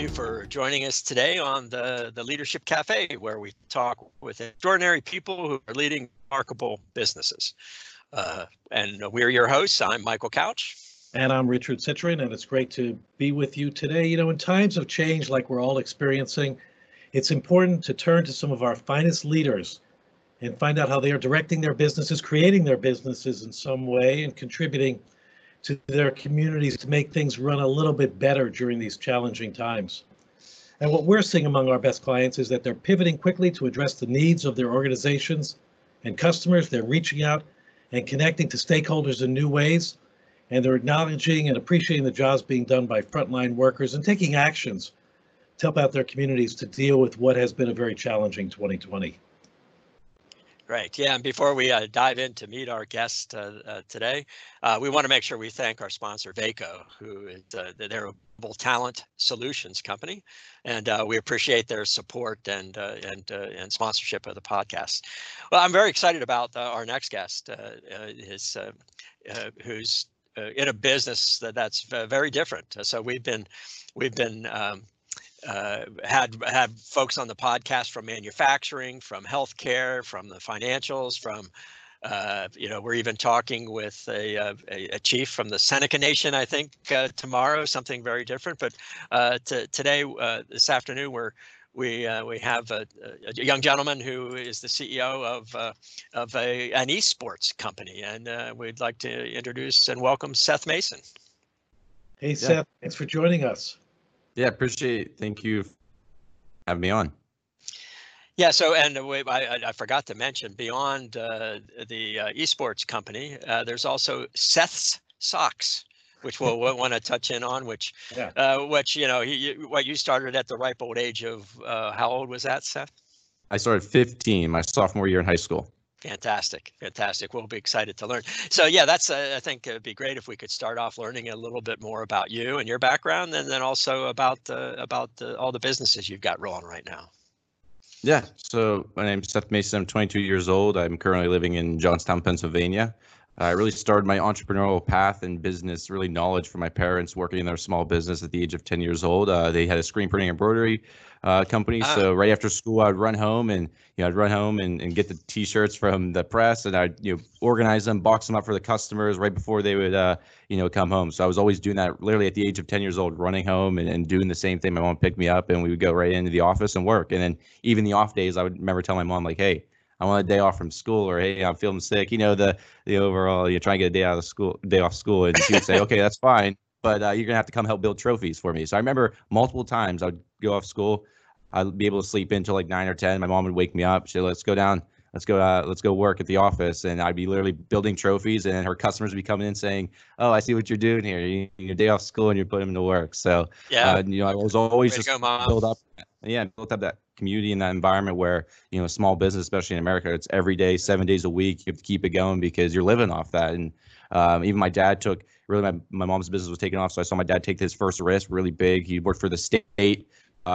you for joining us today on the Leadership Cafe, where we talk with extraordinary people who are leading remarkable businesses. And we're your hosts. I'm Michael Couch. And I'm Richard Citrin, and it's great to be with you today. You know, in times of change like we're all experiencing, it's important to turn to some of our finest leaders and find out how they are directing their businesses, creating their businesses in some way, and contributing to their communities to make things run a little bit better during these challenging times. And what we're seeing among our best clients is that they're pivoting quickly to address the needs of their organizations and customers. They're reaching out and connecting to stakeholders in new ways, and they're acknowledging and appreciating the jobs being done by frontline workers and taking actions to help out their communities to deal with what has been a very challenging 2020. Right. Yeah. And before we dive in to meet our guest today, we want to make sure we thank our sponsor, Vaco, who is their talent solutions company. And we appreciate their support and sponsorship of the podcast. Well, I'm very excited about our next guest, who's in a business that's very different. So we've been had folks on the podcast from manufacturing, from healthcare, from the financials, from we're even talking with a chief from the Seneca Nation, I think, tomorrow, something very different. But today, this afternoon, we have a young gentleman who is the CEO of an esports company, and we'd like to introduce and welcome Seth Mason. Hey, Seth, yeah. Thanks for joining us. Yeah, appreciate it. Thank you for having me on. Yeah, so I forgot to mention, beyond the esports company, there's also Seth's Socks, which we'll want to touch in on. Which, yeah. You started at the ripe old age of how old was that, Seth? I started 15, my sophomore year in high school. Fantastic. Fantastic. We'll be excited to learn. So, yeah, that's I think it'd be great if we could start off learning a little bit more about you and your background, and then also about all the businesses you've got rolling right now. Yeah. So my name's Seth Mason. I'm 22 years old. I'm currently living in Johnstown, Pennsylvania. I really started my entrepreneurial path and business, really knowledge from my parents working in their small business at the age of 10 years old. They had a screen printing embroidery company. So right after school, I'd run home and get the T-shirts from the press, and I'd organize them, box them up for the customers right before they would come home. So I was always doing that, literally at the age of 10 years old, running home and doing the same thing. My mom picked me up, and we would go right into the office and work. And then even the off days, I would remember telling my mom, like, "Hey, I want a day off from school," or "Hey, I'm feeling sick." The overall, you try and get a day off school, and she would say, "Okay, that's fine, but you're gonna have to come help build trophies for me." So I remember multiple times I would go off school, I'd be able to sleep in until like 9 or 10. My mom would wake me up. She'd let's go work at the office, and I'd be literally building trophies, and her customers would be coming in saying, "Oh, I see what you're doing here. Your day off school, and you're putting them to work." So yeah, I was always built up that community in that environment where, small business, especially in America, it's every day, 7 days a week. You have to keep it going because you're living off that. And even my dad my mom's business was taking off. So I saw my dad take his first risk really big. He worked for the state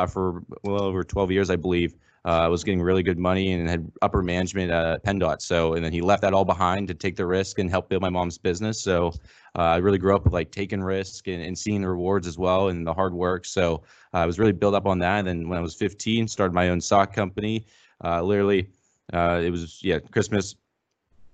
for well over 12 years, I believe. Was getting really good money and had upper management at PennDOT. So, and then he left that all behind to take the risk and help build my mom's business. So I really grew up with taking risk and seeing the rewards as well, and the hard work. So I was really built up on that. And then when I was 15, started my own sock company. It was Christmas.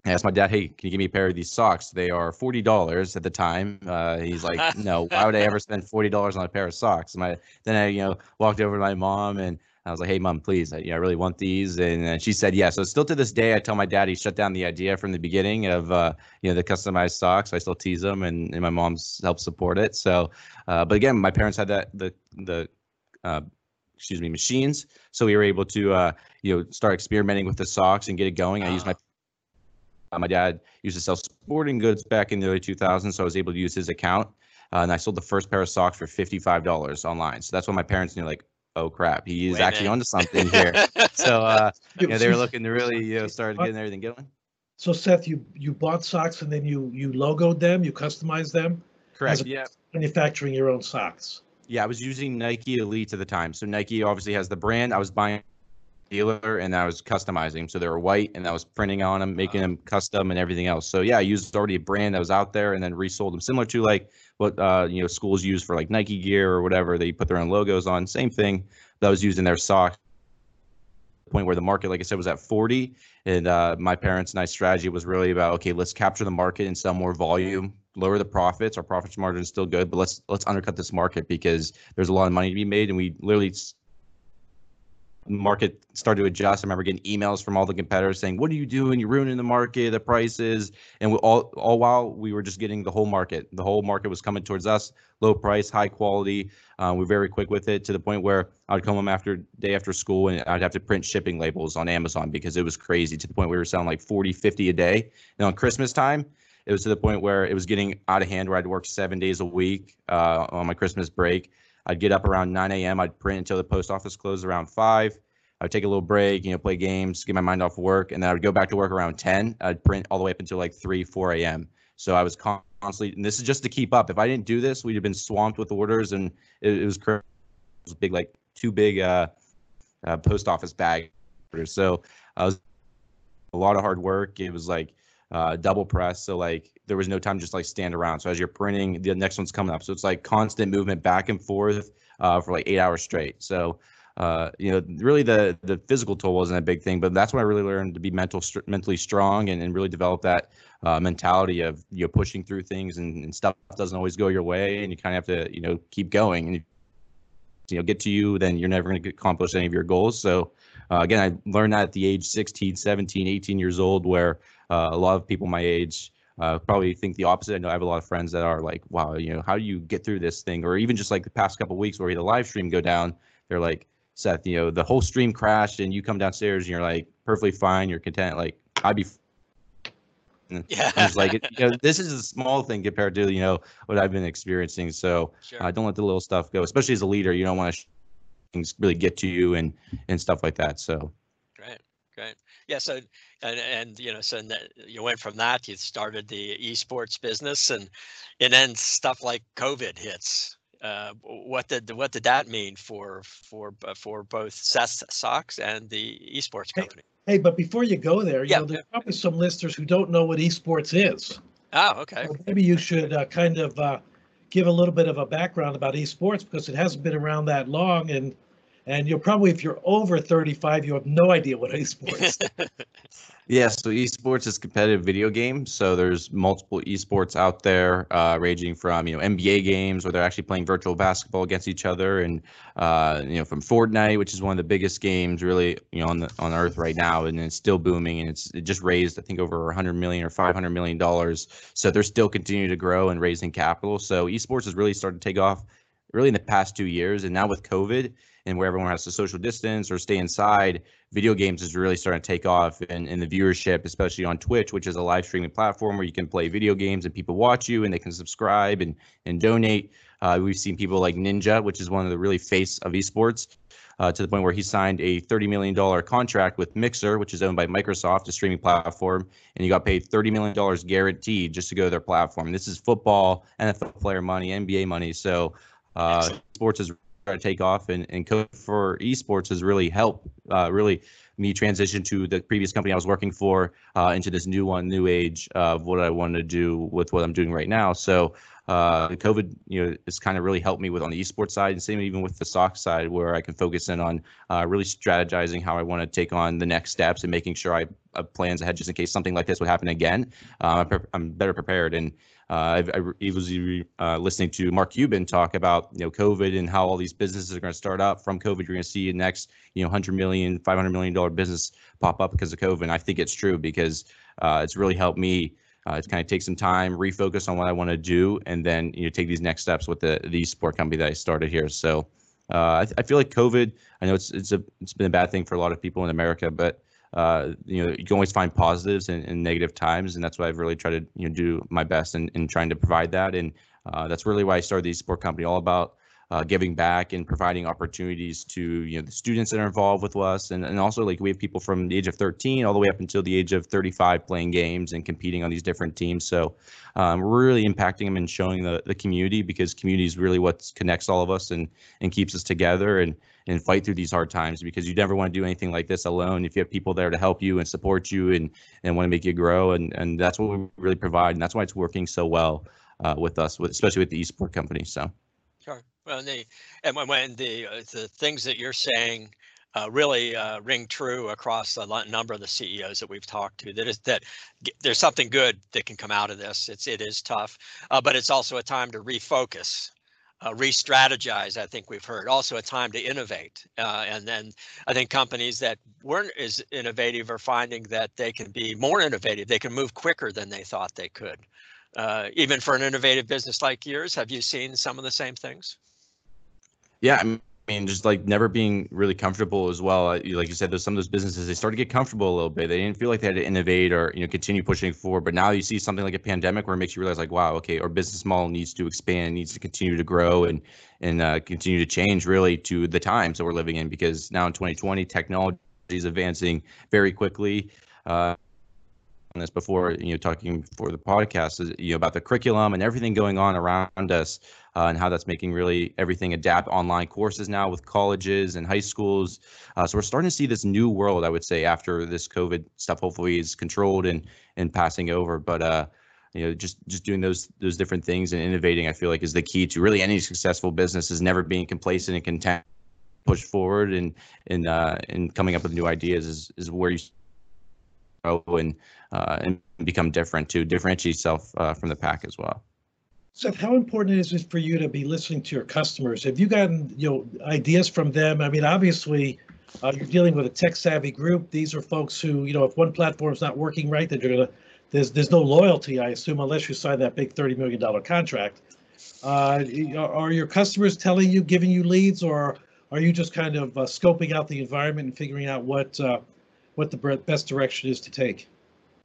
I asked my dad, "Hey, can you give me a pair of these socks? They are $40 at the time." He's like, "No, why would I ever spend $40 on a pair of socks?" And I walked over to my mom, and I was like, "Hey, Mom, please, I really want these." And she said, "Yeah." So still to this day, I tell my dad he shut down the idea from the beginning of, the customized socks. I still tease them, and my mom's helped support it. So, but again, my parents had the machines. So we were able to, start experimenting with the socks and get it going. I used my dad used to sell sporting goods back in the early 2000s. So I was able to use his account, and I sold the first pair of socks for $55 online. So that's when my parents knew, like, "Oh crap, he is actually onto something here." So they were looking to really start getting everything going. So Seth, you bought socks, and then you logoed them, you customized them. Correct. Yeah. Manufacturing your own socks. Yeah, I was using Nike Elite at the time. So Nike obviously has the brand. I was buying dealer, and I was customizing. So they were white, and I was printing on them, making them custom and everything else. So yeah, I used already a brand that was out there, and then resold them, similar to like what you know, schools use for like Nike gear or whatever. They put their own logos on. Same thing that was used in their socks. Point where the market, like I said, was at 40, and my parents and I's strategy was really about, okay, let's capture the market and sell more volume, lower the profits. Our profit margin is still good, but let's undercut this market because there's a lot of money to be made. And we literally, market started to adjust. I remember getting emails from all the competitors saying, "What are you doing? You're ruining the market, the prices." And we all while we were just getting the whole market. The whole market was coming towards us. Low price, high quality. We're very quick with it, to the point where I'd come home after school, and I'd have to print shipping labels on Amazon because it was crazy, to the point where we were selling like 40, 50 a day. And on Christmas time, it was to the point where it was getting out of hand, where I'd work 7 days a week on my Christmas break. I'd get up around 9 a.m. I'd print until the post office closed around 5. I'd take a little break, you know, play games, get my mind off work, and then I would go back to work around 10. I'd print all the way up until like 3, 4 a.m. So I was constantly, and this is just to keep up. If I didn't do this, we'd have been swamped with orders, and it was crazy. It was big, like two big post office bag orders. So I was a lot of hard work. It was like double press. So like there was no time to just like stand around. So as you're printing, the next one's coming up. So it's like constant movement back and forth for like 8 hours straight. So you know, really the physical toll wasn't a big thing, but that's when I really learned to be mentally strong and really develop that mentality of, you know, pushing through things, and stuff doesn't always go your way, and you kind of have to, you know, keep going. And if, you know, get to you, then you're never going to accomplish any of your goals. So again, I learned that at the age 16, 17, 18 years old, where a lot of people my age probably think the opposite. I know I have a lot of friends that are like, wow, you know, how do you get through this thing? Or even just like the past couple of weeks where we had a live stream go down, they're like, Seth, you know, the whole stream crashed and you come downstairs and you're like perfectly fine, you're content. Like, I'd be yeah. It's like, you know, this is a small thing compared to, you know, what I've been experiencing. So sure. Don't let the little stuff go, especially as a leader. You don't want to things really get to you and stuff like that. So great. Yeah. So, and you know, so you went from that, you started the esports business, and then stuff like COVID hits. What did that mean for both Seth's Socks and the esports company? Hey, but before you go there, you know, there's probably some listeners who don't know what esports is. Oh, okay. So maybe you should kind of give a little bit of a background about esports, because it hasn't been around that long, and you'll probably, if you're over 35, you have no idea what esports is. Yeah, so esports is competitive video games. So there's multiple esports out there, ranging from, you know, NBA games where they're actually playing virtual basketball against each other, and you know, from Fortnite, which is one of the biggest games really, you know, on Earth right now, and it's still booming, and it just raised, I think, over $100 million or $500 million. So they're still continuing to grow and raising capital. So esports has really started to take off really in the past 2 years, and now with COVID, and where everyone has to social distance or stay inside, video games is really starting to take off, and the viewership, especially on Twitch, which is a live streaming platform where you can play video games and people watch you, and they can subscribe and donate. We've seen people like Ninja, which is one of the really face of esports, to the point where he signed a $30 million contract with Mixer, which is owned by Microsoft, a streaming platform, and he got paid $30 million guaranteed just to go to their platform. This is football, NFL player money, NBA money. So sports is to take off, and code for esports has really helped really me transition to the previous company I was working for into this new age of what I want to do with what I'm doing right now. So COVID, you know, it's kind of really helped me with on the esports side, and same even with the sock side, where I can focus in on really strategizing how I want to take on the next steps and making sure I have plans ahead just in case something like this would happen again. I'm better prepared. And I was listening to Mark Cuban talk about, you know, COVID and how all these businesses are going to start up from COVID. You're going to see the next, you know, $100 million, $500 million business pop up because of COVID. And I think it's true, because it's really helped me kind of take some time, refocus on what I want to do, and then, you know, take these next steps with the esport company that I started here. So I feel like COVID, I know it's been a bad thing for a lot of people in America, but you know, you can always find positives in negative times, and that's why I've really tried to, you know, do my best in trying to provide that. And that's really why I started the esport company, all about giving back and providing opportunities to, you know, the students that are involved with us. And also, like, we have people from the age of 13 all the way up until the age of 35 playing games and competing on these different teams. So we're really impacting them and showing the community, because community is really what connects all of us and keeps us together and fight through these hard times, because you never want to do anything like this alone. If you have people there to help you and support you and want to make you grow, and that's what we really provide. And that's why it's working so well with us, especially with the Esport Company. So. Sure. Well, the things that you're saying really ring true across a number of the CEOs that we've talked to. That there's something good that can come out of this. It is tough, but it's also a time to refocus, re-strategize. I think we've heard also a time to innovate, and then I think companies that weren't as innovative are finding that they can be more innovative. They can move quicker than they thought they could. Even for an innovative business like yours, have you seen some of the same things? Yeah, I mean, just like never being really comfortable as well. Like you said, there's some of those businesses, they started to get comfortable a little bit. They didn't feel like they had to innovate or, you know, continue pushing forward. But now you see something like a pandemic where it makes you realize, like, wow, okay, our business model needs to expand, needs to continue to grow and continue to change really to the times that we're living in. Because now in 2020, technology is advancing very quickly. This before, you know, talking for the podcast is, you know, about the curriculum and everything going on around us and how that's making really everything adapt. Online courses now with colleges and high schools. So we're starting to see this new world, I would say, after this COVID stuff hopefully is controlled and passing over. But you know, just doing those different things and innovating, I feel like, is the key to really any successful business, is never being complacent and content, push forward and coming up with new ideas is where you and become different, to differentiate yourself from the pack as well. Seth, how important is it for you to be listening to your customers? Have you gotten, you know, ideas from them? I mean, obviously, you're dealing with a tech-savvy group. These are folks who, you know, if one platform's not working right, that you're gonna, there's no loyalty, I assume, unless you sign that big $30 million contract. Are your customers telling you, giving you leads, or are you just kind of scoping out the environment and figuring out what the best direction is to take?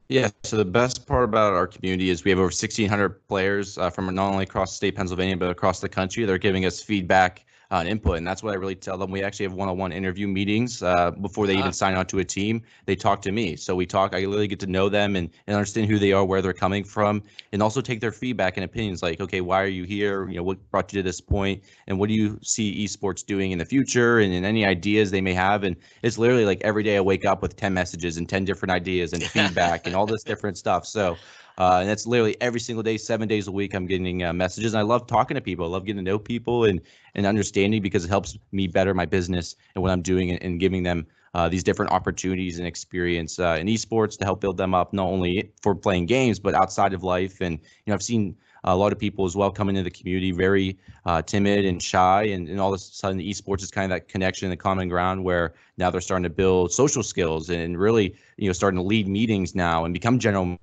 Yeah, so the best part about our community is we have over 1,600 players from not only across the state of Pennsylvania, but across the country. They're giving us feedback and input, and that's what I really tell them. We actually have one-on-one interview meetings before they even sign on to a team. They talk to me, so we talk. I really get to know them and understand who they are, where they're coming from, and also take their feedback and opinions. Like, okay, why are you here? You know, what brought you to this point, and what do you see esports doing in the future, and any ideas they may have. And it's literally like every day I wake up with 10 messages and 10 different ideas and feedback and all this different stuff. So. And that's literally every single day, 7 days a week, I'm getting messages. And I love talking to people. I love getting to know people and understanding, because it helps me better my business and what I'm doing, and giving them these different opportunities and experience in esports to help build them up, not only for playing games, but outside of life. And, you know, I've seen a lot of people as well come into the community very timid and shy, and all of a sudden the esports is kind of that connection, the common ground, where now they're starting to build social skills and really, you know, starting to lead meetings now and become general.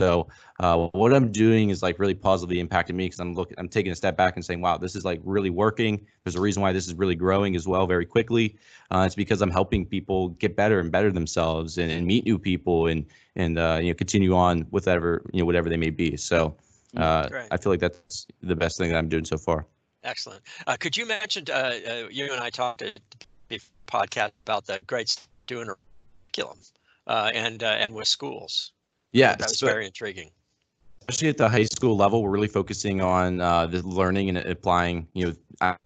So what I'm doing is like really positively impacted me, because I'm taking a step back and saying, wow, this is like really working. There's a reason why this is really growing as well very quickly. It's because I'm helping people get better and better themselves and meet new people and you know, continue on with whatever, you know, whatever they may be. So I feel like that's the best thing that I'm doing so far. Excellent. Could you mention you and I talked at the podcast about the greats doing a curriculum and with schools? Yeah, that's very intriguing. Especially at the high school level, we're really focusing on the learning and applying, you know,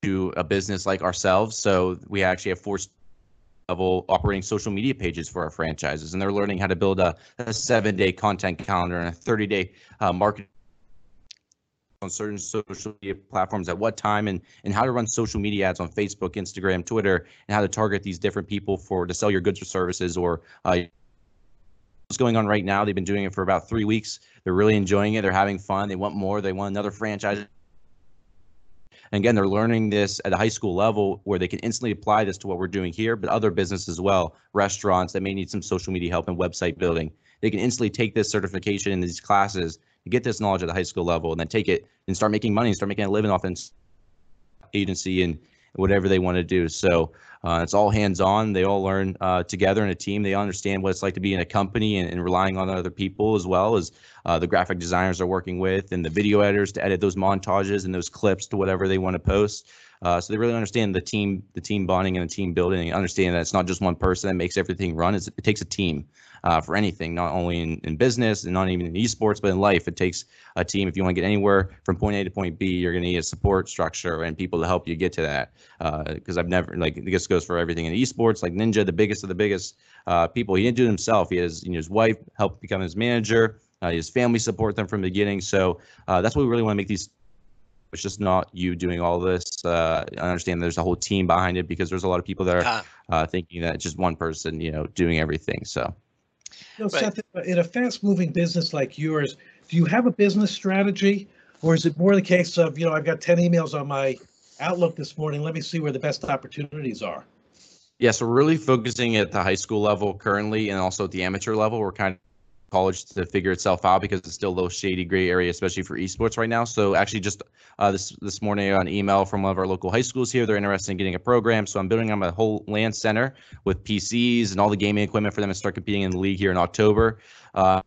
to a business like ourselves. So we actually have 4 level operating social media pages for our franchises, and they're learning how to build a 7-day content calendar and a 30-day marketing on certain social media platforms at what time, and how to run social media ads on Facebook, Instagram, Twitter, and how to target these different people to sell your goods or services or. What's going on right now. They've been doing it for about 3 weeks. They're really enjoying it. They're having fun. They want more. They want another franchise. And again, they're learning this at a high school level where they can instantly apply this to what we're doing here, but other businesses as well, restaurants that may need some social media help and website building. They can instantly take this certification in these classes to get this knowledge at the high school level, and then take it and start making money and start making a living off an agency and whatever they want to do. So it's all hands-on. They all learn together in a team. They understand what it's like to be in a company and relying on other people, as well as the graphic designers they're working with and the video editors to edit those montages and those clips to whatever they want to post. So they really understand the team bonding and the team building, and understand that it's not just one person that makes everything run. It takes a team for anything, not only in business and not even in esports, but in life. It takes a team. If you want to get anywhere from point A to point B, you're going to need a support structure and people to help you get to that. Because I've never, like, this goes for everything in esports, like Ninja, the biggest of the biggest people. He didn't do it himself. He has, his wife helped become his manager. His family support them from the beginning. So that's what we really want to make these. It's just not you doing all this. I understand there's a whole team behind it, because there's a lot of people that are thinking that it's just one person, doing everything. So, Seth, in a fast-moving business like yours, do you have a business strategy, or is it more the case of, I've got 10 emails on my Outlook this morning. Let me see where the best opportunities are. Yeah, so we're really focusing at the high school level currently, and also at the amateur level. We're kind of college to figure itself out, because it's still a little shady gray area, especially for esports right now. So actually just this morning I got an email from one of our local high schools here. They're interested in getting a program. So I'm building on a whole LAN center with PCs and all the gaming equipment for them to start competing in the league here in October. Help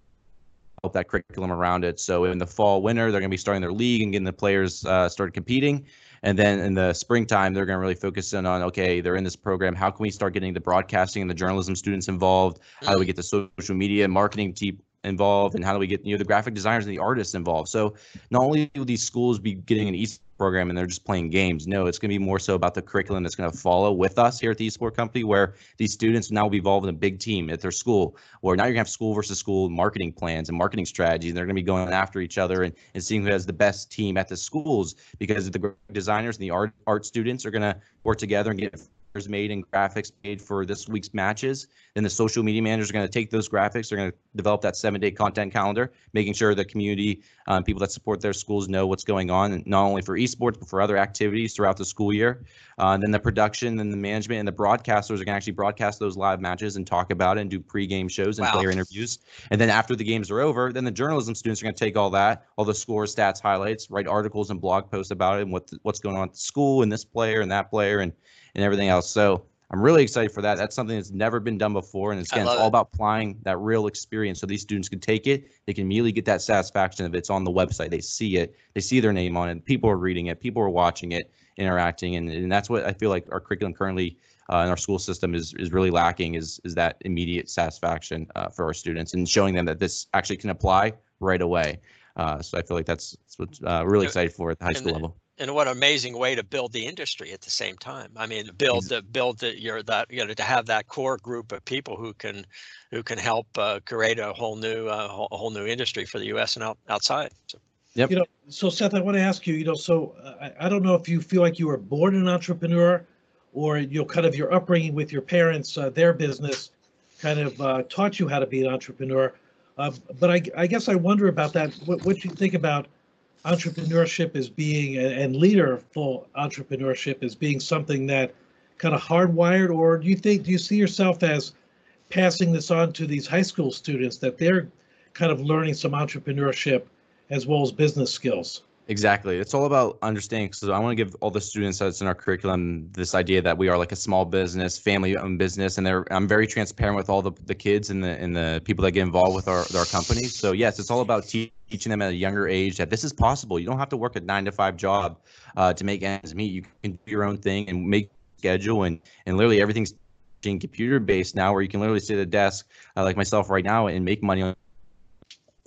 that curriculum around it. So in the fall, winter, they're going to be starting their league and getting the players started competing. And then in the springtime, they're going to really focus in on, okay, they're in this program. How can we start getting the broadcasting and the journalism students involved? How do we get the social media and marketing team involved? And how do we get the graphic designers and the artists involved? So not only will these schools be getting an esports program and they're just playing games. No, it's going to be more so about the curriculum that's going to follow with us here at the Esport Company, where these students now will be involved in a big team at their school, where now you're going to have school versus school marketing plans and marketing strategies. And they're going to be going after each other and seeing who has the best team at the schools, because the designers and the art students are going to work together and get made and graphics made for this week's matches. Then the social media managers are going to take those graphics. They're going to develop that 7-day content calendar, making sure the community, people that support their schools, know what's going on, not only for esports, but for other activities throughout the school year. Then the production and the management and the broadcasters are going to actually broadcast those live matches and talk about it and do pre-game shows and player interviews. And then after the games are over, then the journalism students are going to take all that, all the scores, stats, highlights, write articles and blog posts about it and what's going on at the school and this player and that player and everything else. So I'm really excited for that. That's something that's never been done before. And it's all about applying that real experience, so these students can take it. They can immediately get that satisfaction if it's on the website. They see it. They see their name on it. People are reading it. People are watching it, interacting. And that's what I feel like our curriculum currently in our school system is really lacking, is that immediate satisfaction for our students, and showing them that this actually can apply right away. So I feel like that's what really excited for at the high school level. And what an amazing way to build the industry at the same time. I mean, to have that core group of people who can help create a whole new industry for the U.S. and outside. So. Yep. So Seth, I want to ask you, I don't know if you feel like you were born an entrepreneur, or kind of your upbringing with your parents, their business, kind of taught you how to be an entrepreneur. But I guess I wonder about that. What do you think about entrepreneurship as being, and leaderful entrepreneurship as being, something that kind of hardwired, or do you see yourself as passing this on to these high school students, that they're kind of learning some entrepreneurship as well as business skills? Exactly. It's all about understanding. So I want to give all the students that's in our curriculum this idea that we are like a small business, family-owned business, and I'm very transparent with all the kids and the people that get involved with our company. So yes, it's all about teaching them at a younger age that this is possible. You don't have to work a 9-to-5 job to make ends meet. You can do your own thing and make schedule, and literally everything's computer-based now, where you can literally sit at a desk like myself right now and make money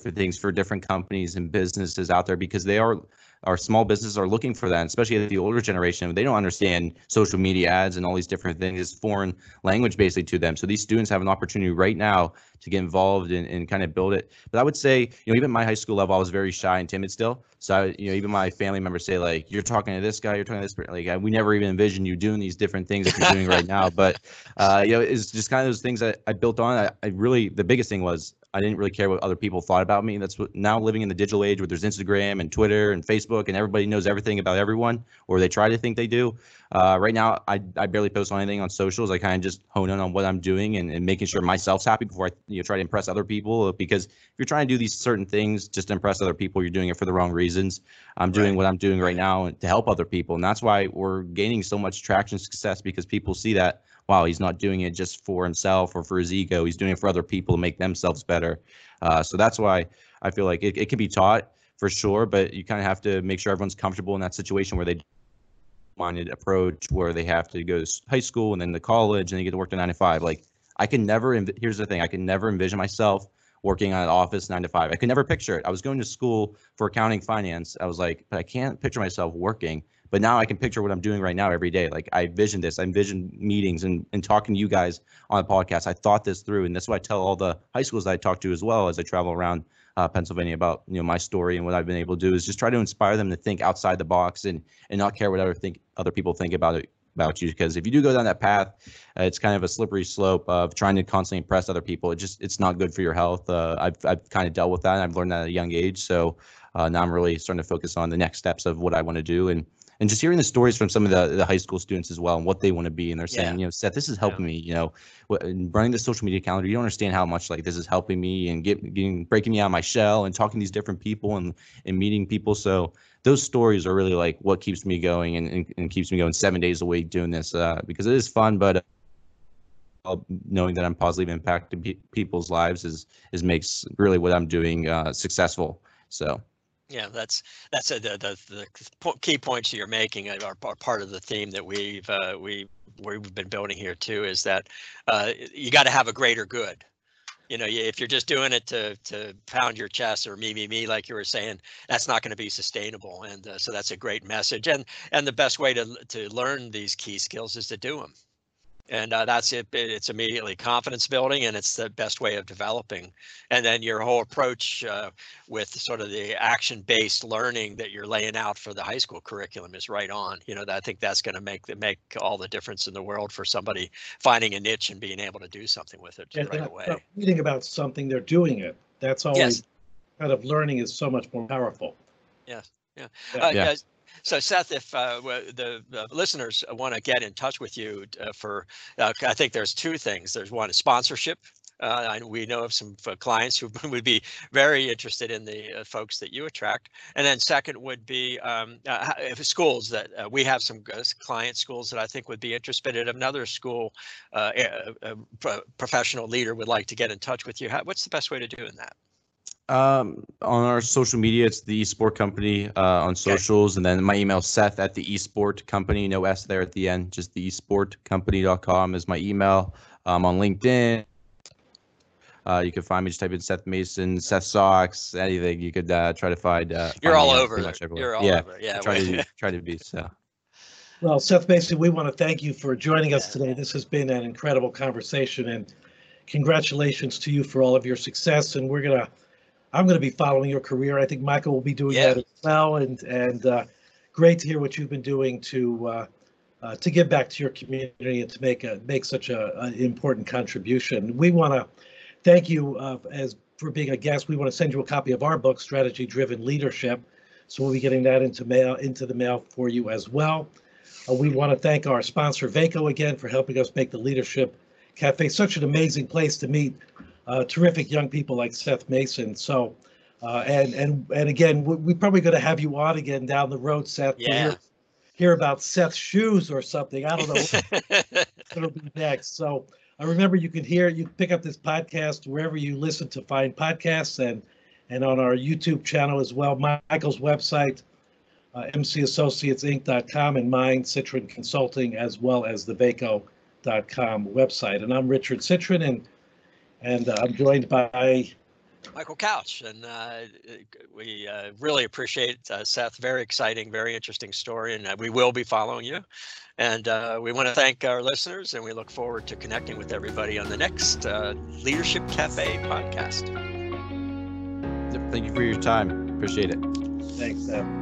for things for different companies and businesses out there, because our small businesses are looking for that, especially the older generation. They don't understand social media ads and all these different things. It's foreign language basically to them. So these students have an opportunity right now to get involved and kind of build it. But I would say, even my high school level, I was very shy and timid still. So, even my family members say, like, you're talking to this guy, you're talking to this person. Like, we never even envisioned you doing these different things that you're doing right now. But, it's just kind of those things that I built on. The biggest thing was I didn't really care what other people thought about me. That's what, now living in the digital age where there's Instagram and Twitter and Facebook, Facebook and everybody knows everything about everyone, or they try to think they do. Right now, I barely post on anything on socials. I kind of just hone in on what I'm doing and making sure myself's happy before I try to impress other people. Because if you're trying to do these certain things just to impress other people, you're doing it for the wrong reasons. I'm doing what I'm doing right now to help other people. And that's why we're gaining so much traction and success, because people see that, wow, he's not doing it just for himself or for his ego. He's doing it for other people to make themselves better. So that's why I feel like it can be taught for sure, but you kind of have to make sure everyone's comfortable in that situation where they minded approach, where they have to go to high school and then to college and they get to work to 9 to 5. Like I can never, here's the thing, I can never envision myself working on an office 9 to 5. I could never picture it. I was going to school for accounting, finance. I was like, but I can't picture myself working. But now I can picture what I'm doing right now every day. Like I envisioned this. I envisioned meetings and talking to you guys on a podcast. I thought this through, and that's what I tell all the high schools that I talk to as well as I travel around Pennsylvania about my story and what I've been able to do is just try to inspire them to think outside the box and not care what other people think about you. Because if you do go down that path, it's kind of a slippery slope of trying to constantly impress other people. It's not good for your health. I've kind of dealt with that, and I've learned that at a young age. So now I'm really starting to focus on the next steps of what I want to do, and just hearing the stories from some of the high school students as well and what they want to be. And they're saying, Seth, this is helping me, running the social media calendar. You don't understand how much like this is helping me and breaking me out of my shell and talking to these different people and meeting people. So those stories are really like what keeps me going and keeps me going 7 days a week doing this because it is fun. But knowing that I'm positively impacting people's lives is makes really what I'm doing successful. So. Yeah, that's the key points that you're making are part of the theme that we've been building here too. Is that you got to have a greater good. If you're just doing it to pound your chest or me like you were saying, that's not going to be sustainable. And so that's a great message. And the best way to learn these key skills is to do them. And that's it. It's immediately confidence building, and it's the best way of developing. And then your whole approach with sort of the action-based learning that you're laying out for the high school curriculum is right on. I think that's going to make all the difference in the world for somebody finding a niche and being able to do something with it right away. Not reading about something, they're doing it. That's always kind of learning is so much more powerful. Yes. Yeah. So Seth, if the listeners want to get in touch with you I think there's two things. There's one is sponsorship. We know of some clients who would be very interested in the folks that you attract. And then second would be schools that we have some client schools that I think would be interested in another school. Professional leader would like to get in touch with you. What's the best way to do in that? On our social media, it's the Esport Company on socials, and then my email Seth at the Esport Company, no S there at the end, just the esportcompany.com is my email. On LinkedIn, you can find me. Just type in Seth Mason, Seth's Socks, anything. You could try to find. You're all over. You're all over. Yeah. Try to be so. Well, Seth Mason, we want to thank you for joining us today. This has been an incredible conversation, and congratulations to you for all of your success. And I'm going to be following your career. I think Michael will be doing that as well. And great to hear what you've been doing to give back to your community and to make such an important contribution. We want to thank you for being a guest. We want to send you a copy of our book, Strategy Driven Leadership. So we'll be getting that into the mail for you as well. We want to thank our sponsor, Vaco, again, for helping us make the Leadership Cafe such an amazing place to meet terrific young people like Seth Mason. So, and again, we're probably going to have you on again down the road, Seth. Yeah. Hear about Seth's shoes or something. I don't know. It'll be next. So, remember you can pick up this podcast wherever you listen to find podcasts, and on our YouTube channel as well. Michael's website, mcassociatesinc.com, and mine, Citrin Consulting, as well as the Vaco.com website. And I'm Richard Citrin, and I'm joined by Michael Couch, and we really appreciate Seth. Very exciting, very interesting story, and we will be following you. And we want to thank our listeners, and we look forward to connecting with everybody on the next Leadership Cafe podcast. Thank you for your time. Appreciate it. Thanks, Seth.